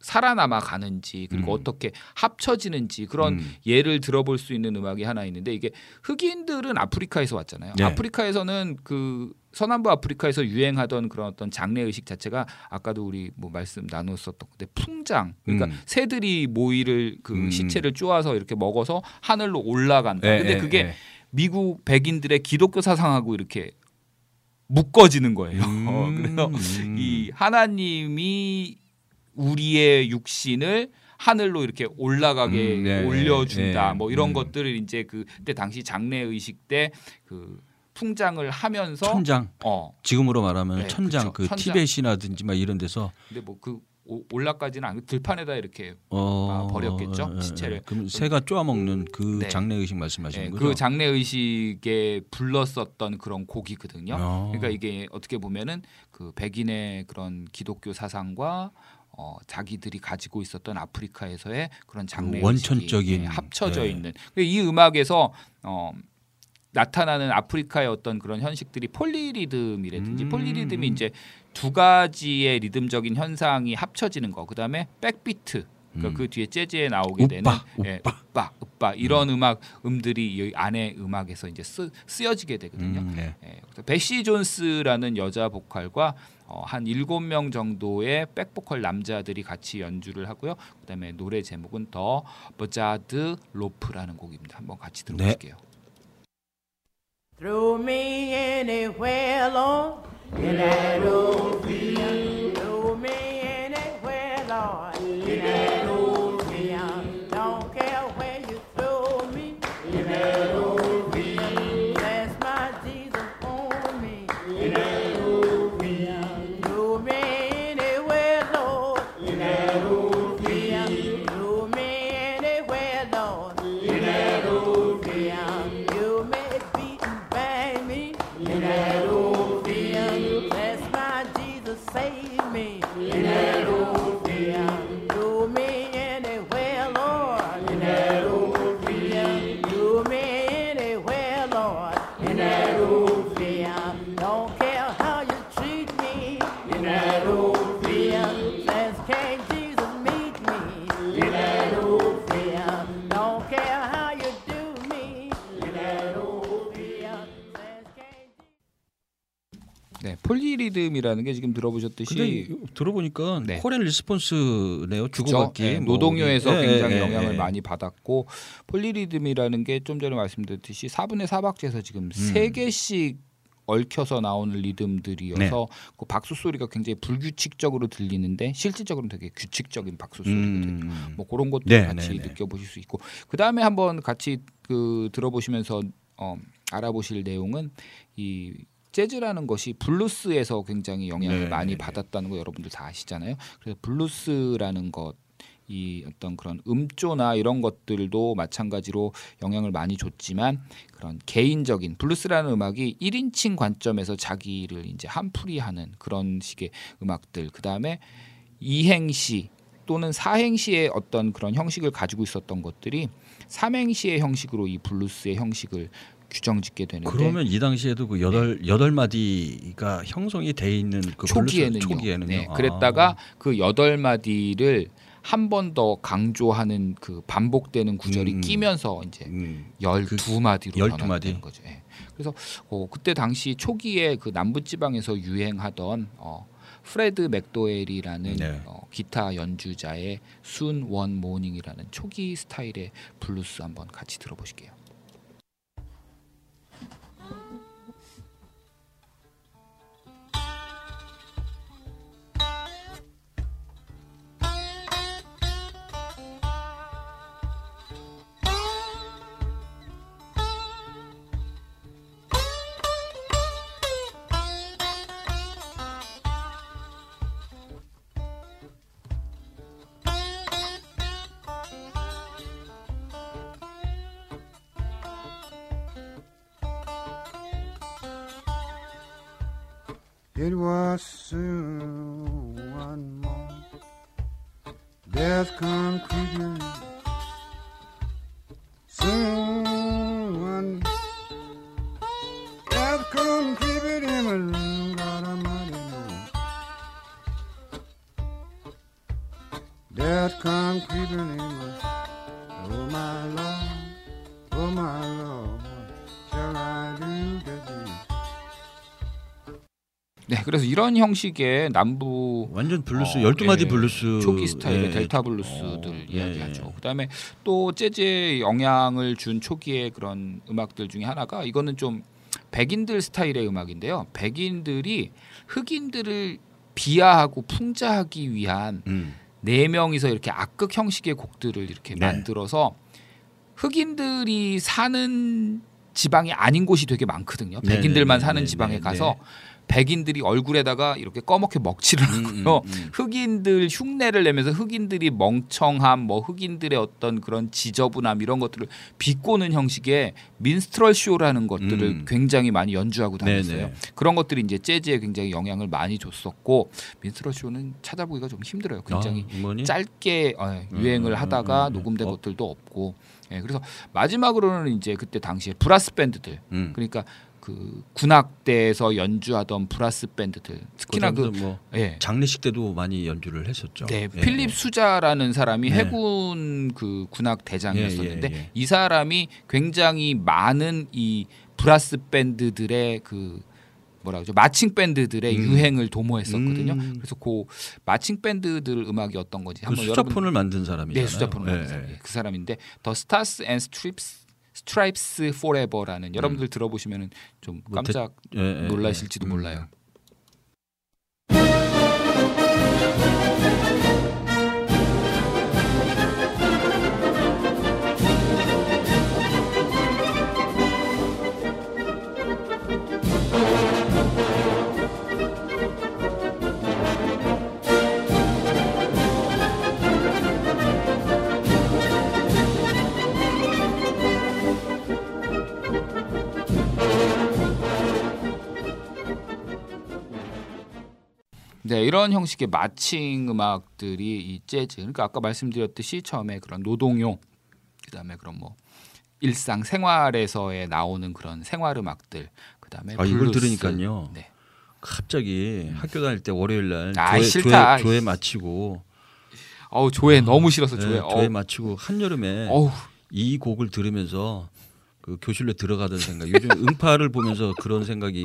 살아남아 가는지 그리고 음. 어떻게 합쳐지는지 그런 음. 예를 들어볼 수 있는 음악이 하나 있는데, 이게 흑인들은 아프리카에서 왔잖아요. 네. 아프리카에서는 그 서남부 아프리카에서 유행하던 그런 어떤 장래 의식 자체가 아까도 우리 뭐 말씀 나눴었던 건데 풍장, 그러니까 음. 새들이 모이를 그 음. 시체를 쪼아서 이렇게 먹어서 하늘로 올라간다. 네, 근데 그게 네. 미국 백인들의 기독교 사상하고 이렇게 묶어지는 거예요. 음. 그래서 음. 이 하나님이 우리의 육신을 하늘로 이렇게 올라가게 음, 네, 올려준다. 네, 뭐 이런 음. 것들을 이제 그때 당시 장래 의식 때 그 풍장을 하면서 천장. 어. 지금으로 말하면 네, 천장, 그쵸. 그 티벳이라든지 막 이런 데서. 근데 뭐 그 올라까지는 안 들판에다 이렇게 어, 버렸겠죠. 어, 예, 시체를. 그럼 새가 쪼아먹는 그 네. 장래 의식 말씀하시는 네, 거죠? 그 장래 의식에 불렀었던 그런 곡이거든요. 어. 그러니까 이게 어떻게 보면은 그 백인의 그런 기독교 사상과 어, 자기들이 가지고 있었던 아프리카에서의 그런 장르 원천적인 합쳐져 네. 있는 이 음악에서 어, 나타나는 아프리카의 어떤 그런 현식들이 폴리리듬이라든지 음. 폴리리듬이 이제 두 가지의 리듬적인 현상이 합쳐지는 거, 그다음에 백비트 그러니까 음. 그 뒤에 재즈에 나오게 우빠, 되는 우빠. 예, 우빠, 우빠 이런 음. 음악 음들이 이 안에 음악에서 이제 쓰, 쓰여지게 되거든요. 음, 네. 예, 베시 존스라는 여자 보컬과 어, 한 일곱 명 정도의 백보컬 남자들이 같이 연주를 하고요. 그다음에 노래 제목은 더 버자드 로프라는 곡입니다. 한번 같이 들어보실게요. 네. Throw me anywhere, Lord, and I don't feel. Throw me anywhere, Lord, and I don't feel. Don't care where you throw me, and I don't feel. That's my Jesus on me, and I don't feel. Throw me anywhere, Lord, and I don't feel. Throw me anywhere, Lord, and I don't feel. You may beat and bang me, and I don't feel. That's my Jesus save me, and I don't feel. 폴리리듬이라는 게 지금 들어보셨듯이 들어보니까 네. 코렐 리스폰스네요. 주고받기 네, 뭐. 노동요에서 네, 굉장히 네, 영향을 네. 많이 받았고, 폴리리듬이라는 게 좀 전에 말씀드렸듯이 사분의 사박자에서 지금 음. 세 개씩 얽혀서 나오는 리듬들이어서 네. 그 박수 소리가 굉장히 불규칙적으로 들리는데 실질적으로는 되게 규칙적인 박수 소리거든요. 음. 뭐 그런 것도 네, 같이 네, 네. 느껴보실 수 있고, 그 다음에 한번 같이 그 들어보시면서 어, 알아보실 내용은 이 재즈라는 것이 블루스에서 굉장히 영향을 네, 많이 네, 받았다는 거 여러분들 다 아시잖아요. 그래서 블루스라는 것, 이 어떤 그런 음조나 이런 것들도 마찬가지로 영향을 많이 줬지만, 그런 개인적인 블루스라는 음악이 일 인칭 관점에서 자기를 이제 한풀이하는 그런 식의 음악들, 그 다음에 이행시 또는 사행시의 어떤 그런 형식을 가지고 있었던 것들이 삼행시의 형식으로 이 블루스의 형식을 규정짓게 되는데, 그러면 이 당시에도 그 여덟 네. 여덟 마디가 형성이 돼 있는 그 초기에는요. 초기에는요. 네. 아. 그랬다가 그 여덟 마디를 한 번 더 강조하는 그 반복되는 구절이 음, 끼면서 이제 음, 열두 마디로 변화되는 거죠. 예. 그래서 어, 그때 당시 초기에 그 남부지방에서 유행하던 어, 프레드 맥도웰이라는 네. 어, 기타 연주자의 Soon One Morning이라는 초기 스타일의 블루스 한번 같이 들어보실게요. It was soon one morning, death come creeping. Soon one death come creeping in my room, God Almighty knows. Death come creeping in my room, oh my love, oh my love, shall I do to thee? 네, 그래서 이런 형식의 남부 완전 블루스 어, 열두 마디 예, 블루스 초기 스타일의 예, 델타 블루스들 어, 이야기하죠. 예. 그다음에 또 재즈의 영향을 준 초기의 그런 음악들 중에 하나가 이거는 좀 백인들 스타일의 음악인데요. 백인들이 흑인들을 비하하고 풍자하기 위한 음. 네 명이서 이렇게 악극 형식의 곡들을 이렇게 네. 만들어서 흑인들이 사는 지방이 아닌 곳이 되게 많거든요. 백인들만 네네, 사는 네네, 지방에 네네. 가서 백인들이 얼굴에다가 이렇게 꺼멓게 먹칠을 하고요. 음, 음, 음. 흑인들 흉내를 내면서 흑인들이 멍청함, 뭐 흑인들의 어떤 그런 지저분함 이런 것들을 비꼬는 형식의 민스트럴 쇼라는 것들을 음. 굉장히 많이 연주하고 다녔어요. 네네. 그런 것들이 이제 재즈에 굉장히 영향을 많이 줬었고 민스트럴 쇼는 찾아보기가 좀 힘들어요. 굉장히 아, 짧게 유행을 음, 하다가 음, 음, 녹음된 어. 것들도 없고. 예, 그래서 마지막으로는 이제 그때 당시에 브라스 밴드들 음. 그러니까 그 군악대에서 연주하던 브라스 밴드들 특히나 그, 그 뭐 예. 장례식 때도 많이 연주를 했었죠. 네, 예. 필립 수자라는 사람이 예. 해군 그 군악 대장이었었는데 예, 예, 예. 이 사람이 굉장히 많은 이 브라스 밴드들의 그 뭐라 그러죠? 마칭 밴드들의 음. 유행을 도모했었거든요. 음. 그래서 그 마칭 밴드들 음악이 어떤 건지 한번 그 수자폰을 만든 사람이잖아요. 네, 수자폰을 네. 만든 사람. 네. 그 사람인데 The Stars and Stripes Stripes Forever라는 음. 여러분들 들어보시면은 좀 깜짝 뭐 대... 예, 예, 놀라실지도 예, 예. 몰라요. 음. 네, 이런 형식의 마칭 음악들이 이 재즈 그러니까 아까 말씀드렸듯이 처음에 그런 노동요 그다음에 그런 뭐 일상 생활에서의 나오는 그런 생활 음악들 그다음에 아, 이걸 들으니까요. 네. 갑자기 음. 학교 다닐 때 월요일 날 아, 조회, 조회, 조회 마치고 어우 조회 어, 너무 싫어서 조회 네, 조회 마치고 한여름에 어우. 이 곡을 들으면서 그 교실로 들어가던 생각. 요즘 음파를 보면서 그런 생각이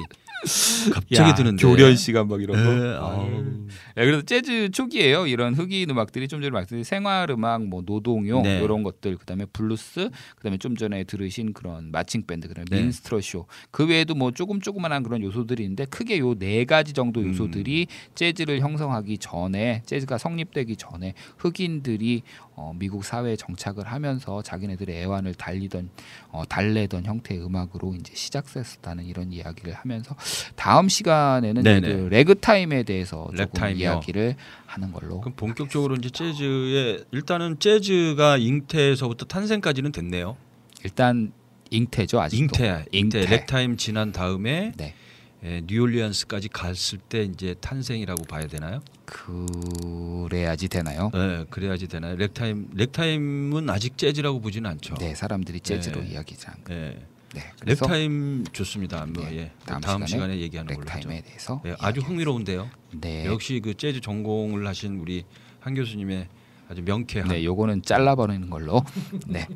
갑자기 야, 드는데. 교련 시간 막 이런 에, 거. 아유. 야, 그래서 재즈 초기예요. 이런 흑인 음악들이 좀 전에 말씀드린 생활 음악, 뭐 노동요 네. 이런 것들, 그다음에 블루스, 그다음에 좀 전에 들으신 그런 마칭 밴드, 그다음에 네. 민스트럴 쇼. 그 외에도 뭐 조금 조그만한 그런 요소들이 있는데 크게 요 네 가지 정도 요소들이 음. 재즈를 형성하기 전에, 재즈가 성립되기 전에 흑인들이 어, 미국 사회에 정착을 하면서 자기네들의 애환을 달리던 어, 달래던 형태의 음악으로 이제 시작됐었다는 이런 이야기를 하면서 다음 시간에는 그 레그타임에 대해서 조금 이야기를 하는 걸로. 그럼 본격적으로 하겠습니다. 이제 재즈의 일단은 재즈가 잉태에서부터 탄생까지는 됐네요. 일단 잉태죠 아직도. 잉태, 잉태. 레그타임 지난 다음에. 네. 예, 뉴올리언스까지 갔을 때 이제 탄생이라고 봐야 되나요? 그래야지 되나요? 네, 그래야지 되나요? 렉타임 렉타임은 아직 재즈라고 보진 않죠. 네, 사람들이 재즈로 네. 이야기하지 않고. 네, 네 렉타임 좋습니다. 뭐, 네, 예. 다음, 다음 시간에, 시간에 얘기하는 걸로 하죠. 렉타임에 대해서 네, 아주 흥미로운데요. 네, 역시 그 재즈 전공을 하신 우리 한 교수님의 아주 명쾌한. 네, 요거는 잘라버리는 걸로. 네.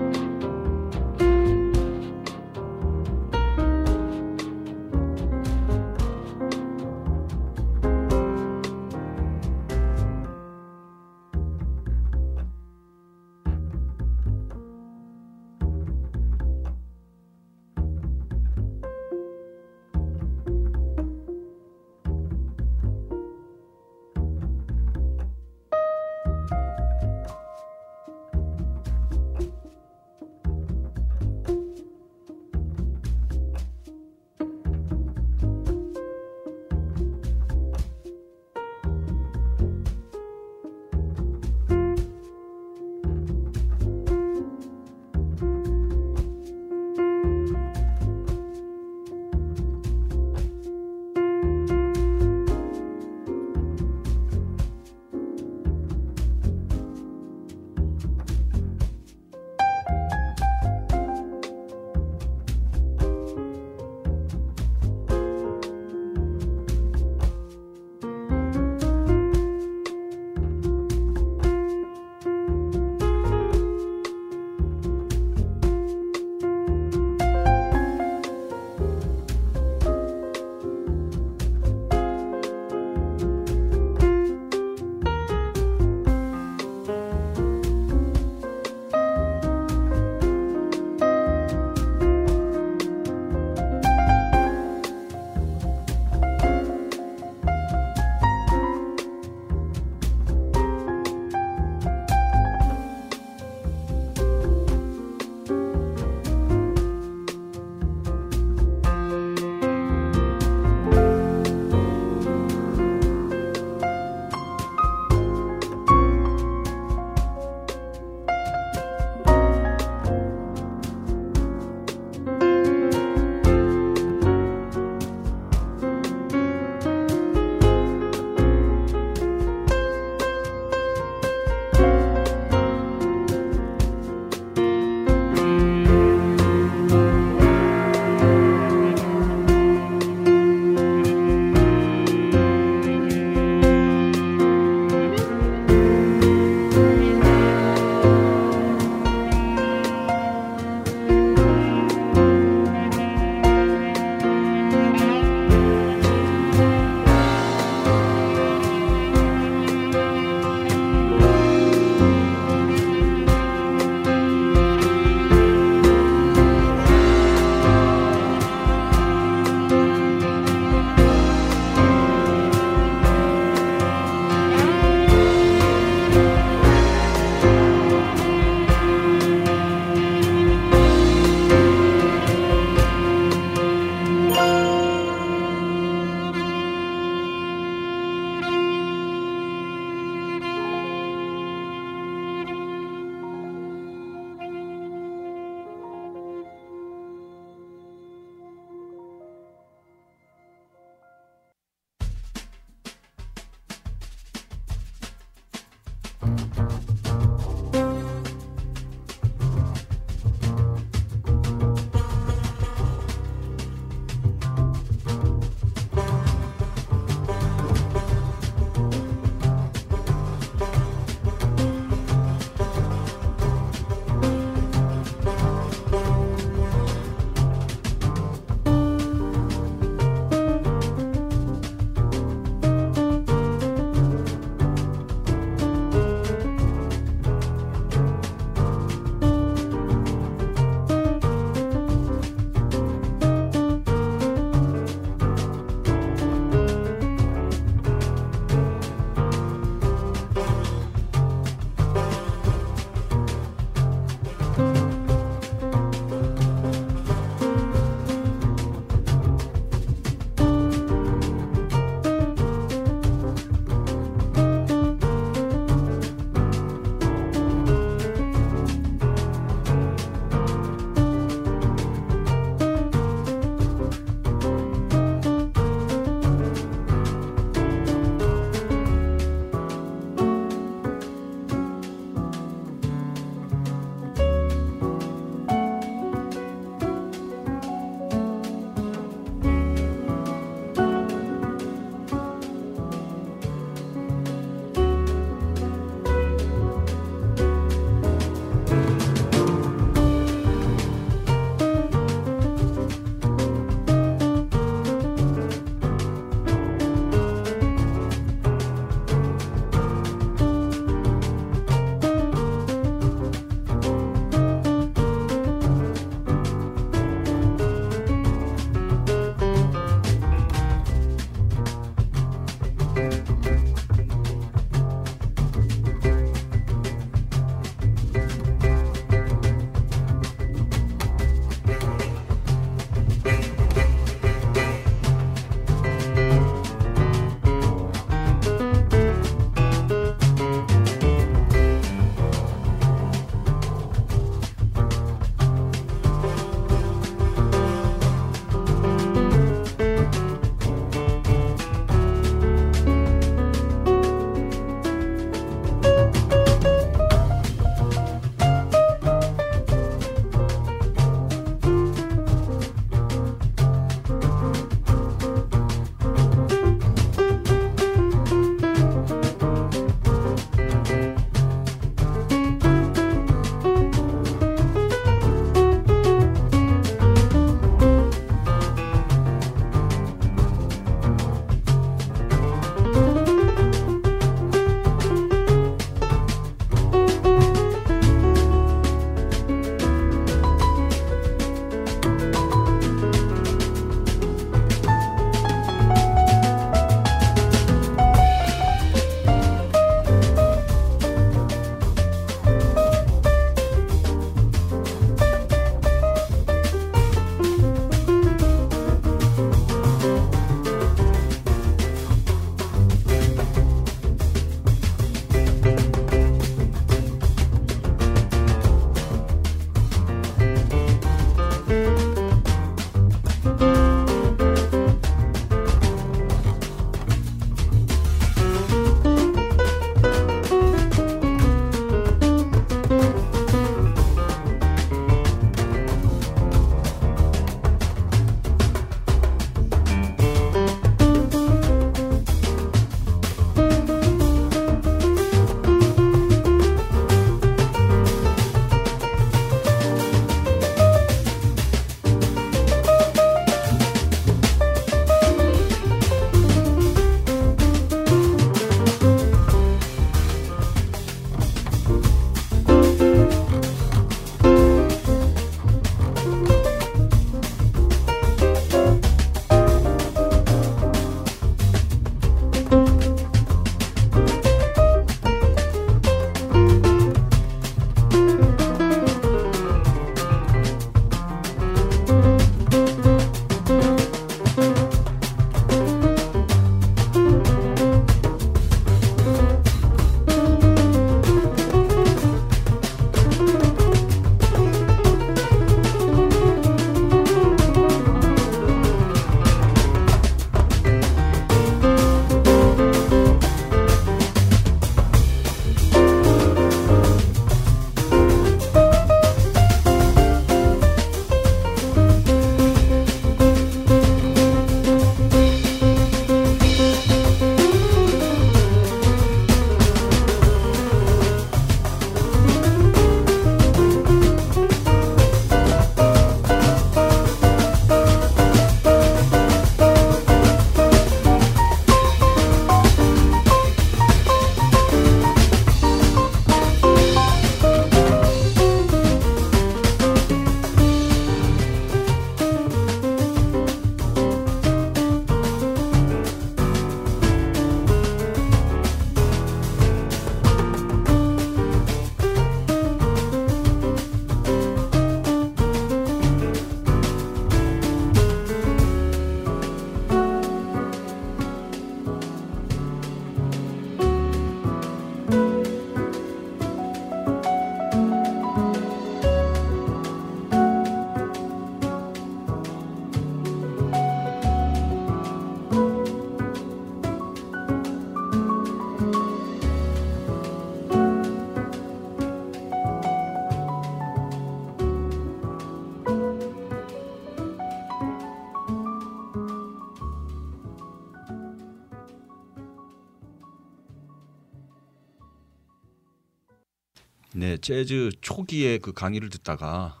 네, 재즈 초기에 그 강의를 듣다가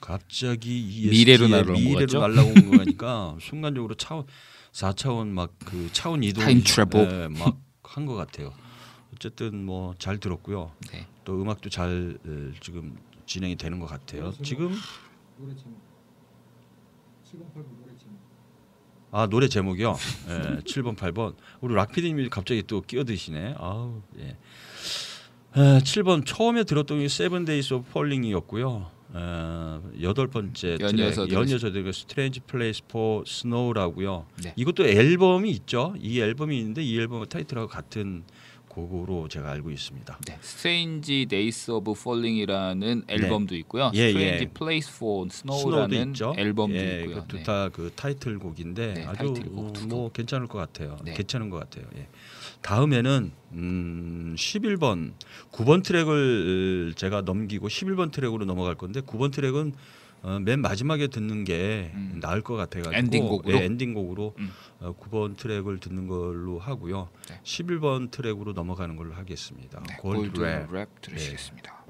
갑자기 이 미래로 날아온 거니까 순간적으로 차원 사 차원 막 그 차원 이동 타임 트래블 막 한 것 같아요. 어쨌든 뭐 잘 들었고요. 네. 또 음악도 잘 지금 진행이 되는 것 같아요. 지금 노래 제목 칠백팔 번 노래 제목. 아, 노래 제목이요. 네, 칠 번, 팔 번. 우리 락피디님이 갑자기 또 끼어드시네. 아우, 예. 에, 칠 번 처음에 들었던 게 세븐 데이즈 오브 폴링이었고요. 어, 여덟 번째 연이어서 들은 스트레인지 플레이스 포 스노우라고요. 네. 이것도 앨범이 있죠. 이 앨범이 있는데 이 앨범의 타이틀하고 같은 곡으로 제가 알고 있습니다. 네. 스트레인지 데이스 오브 폴링이라는 앨범도 있고요. 예, 스트레인지 플레이스 포 스노우라는 앨범도 예, 있고요. 둘 다 그 타이틀곡인데 네, 아주 타이틀곡 어, 뭐 괜찮을 것 같아요. 네. 괜찮은 것 같아요. 예. 다음에는 음, 십일 번 구 번 트랙을 제가 넘기고 십일 번 트랙으로 넘어갈 건데 구 번 트랙은 어, 맨 마지막에 듣는 게 음. 나을 것 같아가지고 엔딩곡으로, 예, 엔딩곡으로 음. 어, 구 번 트랙을 듣는 걸로 하고요. 네. 십일 번 트랙으로 넘어가는 걸로 하겠습니다. 네, 골드 랩, 랩 들으시겠습니다. 네.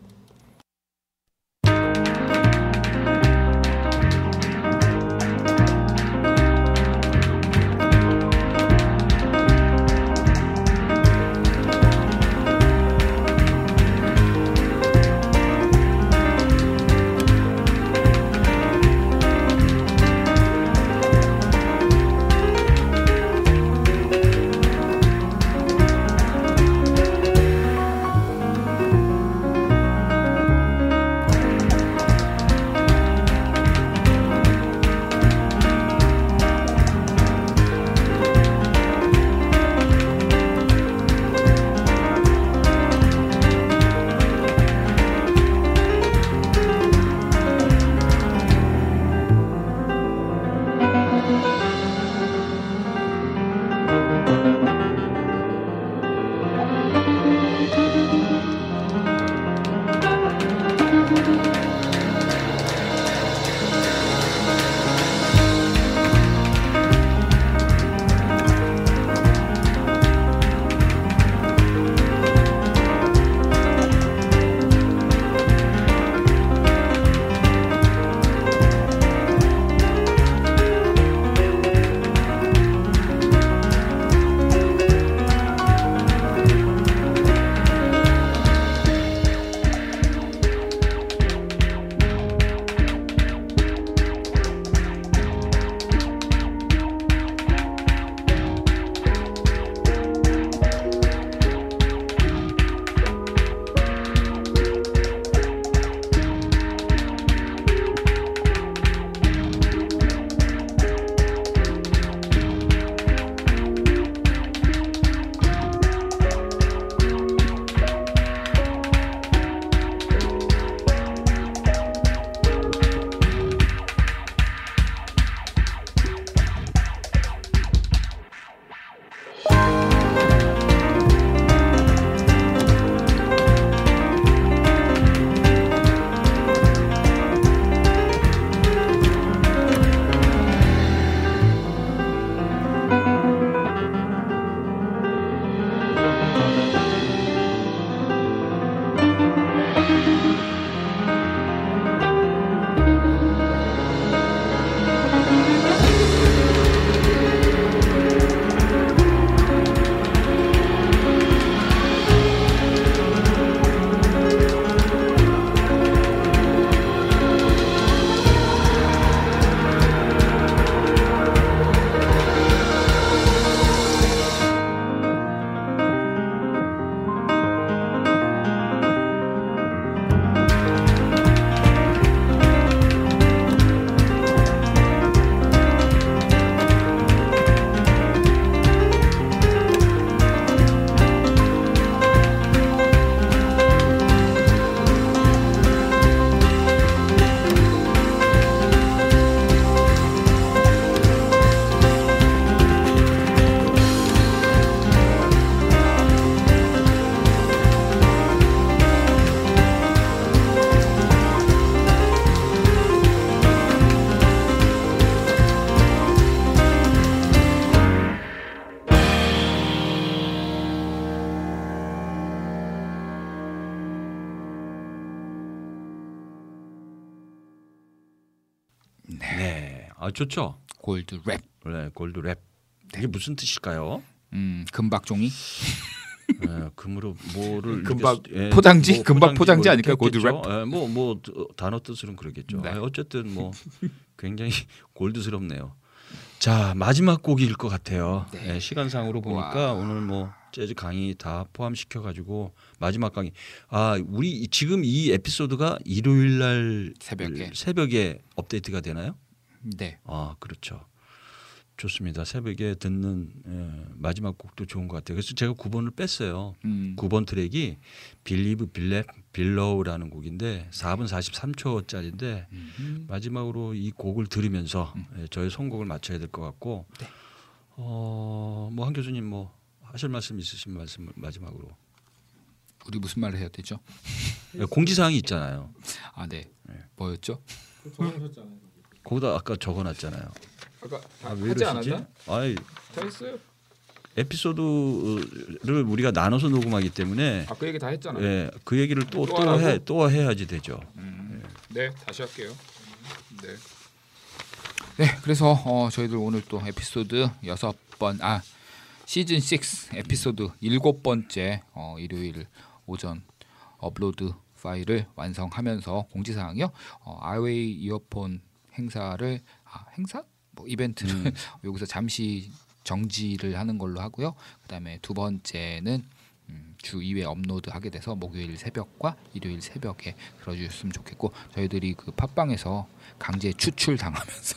네. 네. 아 좋죠. 골드 랩. 네, 골드 랩. 이게 무슨 뜻일까요? 음, 금박종이. 네, 금으로 뭐를 금박 예, 포장지, 뭐 금박 포장지 아닐까요? 골드 랩. 뭐뭐 예, 뭐, 단어 뜻으로는 그러겠죠. 네. 아, 어쨌든 뭐 굉장히 골드스럽네요. 자 마지막 곡일 것 같아요. 네. 네, 시간상으로 보니까 와. 오늘 뭐 재즈 강의 다 포함시켜 가지고 마지막 강의. 아 우리 지금 이 에피소드가 일요일 날 새벽에 새벽에 업데이트가 되나요? 네. 아 그렇죠. 좋습니다. 새벽에 듣는 예, 마지막 곡도 좋은 것 같아요. 그래서 제가 구 번을 뺐어요. 음. 구 번 트랙이 Believe, Believe, Below라는 곡인데 사 분 사십삼 초짜리인데 음. 마지막으로 이 곡을 들으면서 음. 예, 저의 선곡을 맞춰야 될 것 같고 네. 어, 뭐 한 교수님 뭐 하실 말씀 있으신 말씀 마지막으로 우리 무슨 말을 해야 되죠? 예, 공지사항이 있잖아요. 아, 네. 예. 뭐였죠? 적어놨잖아요. 거기다 아까 적어놨잖아요. 아까 다 아, 하지 않았나? 아이, 다 했어요. 에피소드를 우리가 나눠서 녹음하기 때문에 아, 그 얘기 다 했잖아요. 예, 그 얘기를 또 또 해 또 해야지 되죠. 음. 네. 네, 다시 할게요. 네. 네, 그래서 어, 저희들 오늘 또 에피소드 여섯 번, 아 시즌 육 에피소드 일곱 번째 어, 일요일 오전 업로드 파일을 완성하면서 공지사항이요. 어, 아웨이 이어폰 행사를 아, 행사? 뭐 이벤트를 음. 여기서 잠시 정지를 하는 걸로 하고요. 그다음에 두 번째는 음, 주 이 회 업로드하게 돼서 목요일 새벽과 일요일 새벽에 들어주셨으면 좋겠고 저희들이 그 팟빵에서 강제 추출당하면서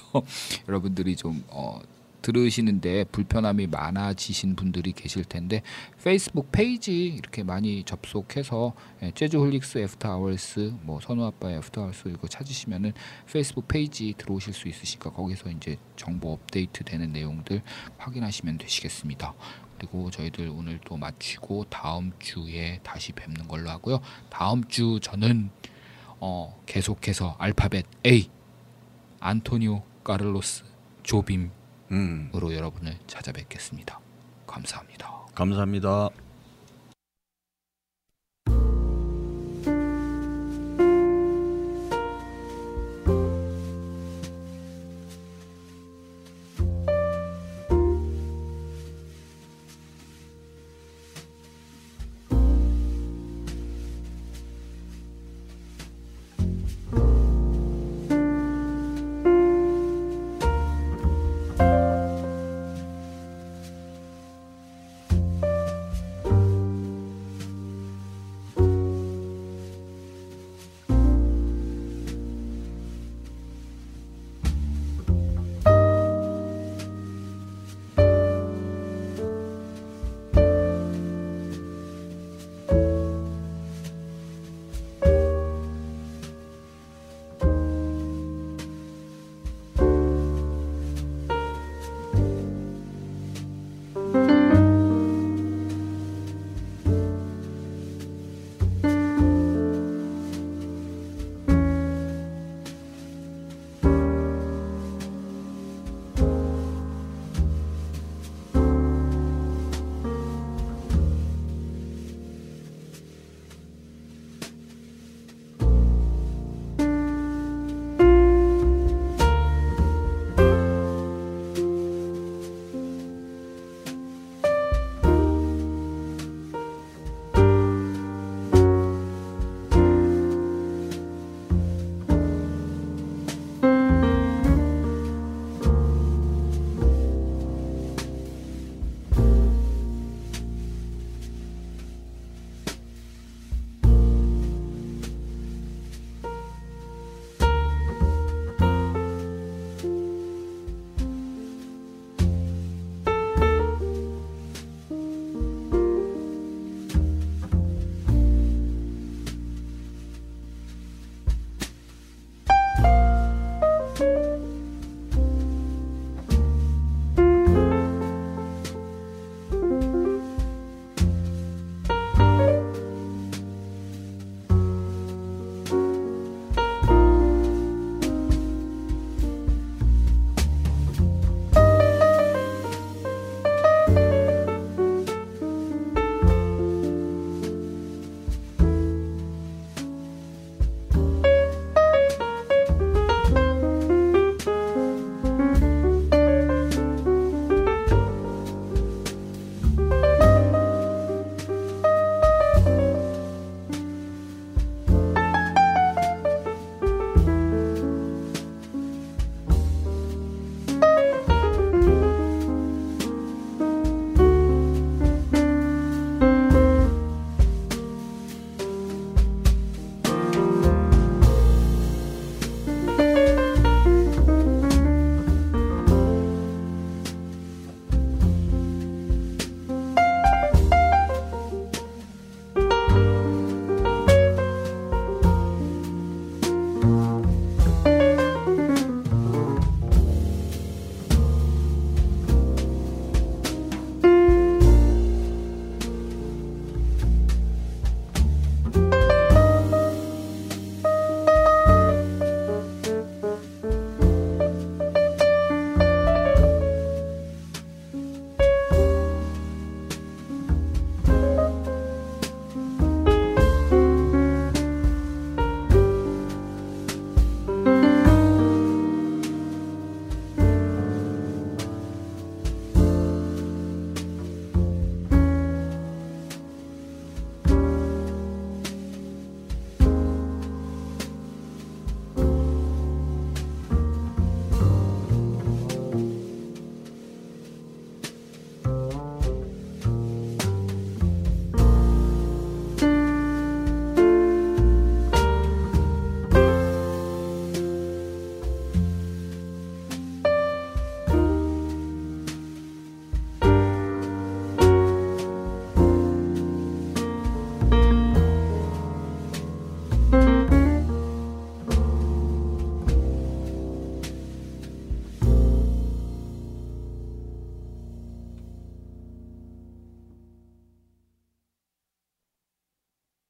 여러분들이 좀 어, 들으시는데 불편함이 많아지신 분들이 계실 텐데 페이스북 페이지 이렇게 많이 접속해서 예, 재즈홀릭스 애프터 아워스 뭐 선우 아빠의 애프터 아워스 이거 찾으시면은 페이스북 페이지 들어오실 수 있으시니까 거기서 이제 정보 업데이트 되는 내용들 확인하시면 되시겠습니다. 그리고 저희들 오늘 또 마치고 다음 주에 다시 뵙는 걸로 하고요. 다음 주 저는 어, 계속해서 알파벳 A 안토니오 카를로스 조빔 음. 으로 여러분을 찾아뵙겠습니다. 감사합니다. 감사합니다.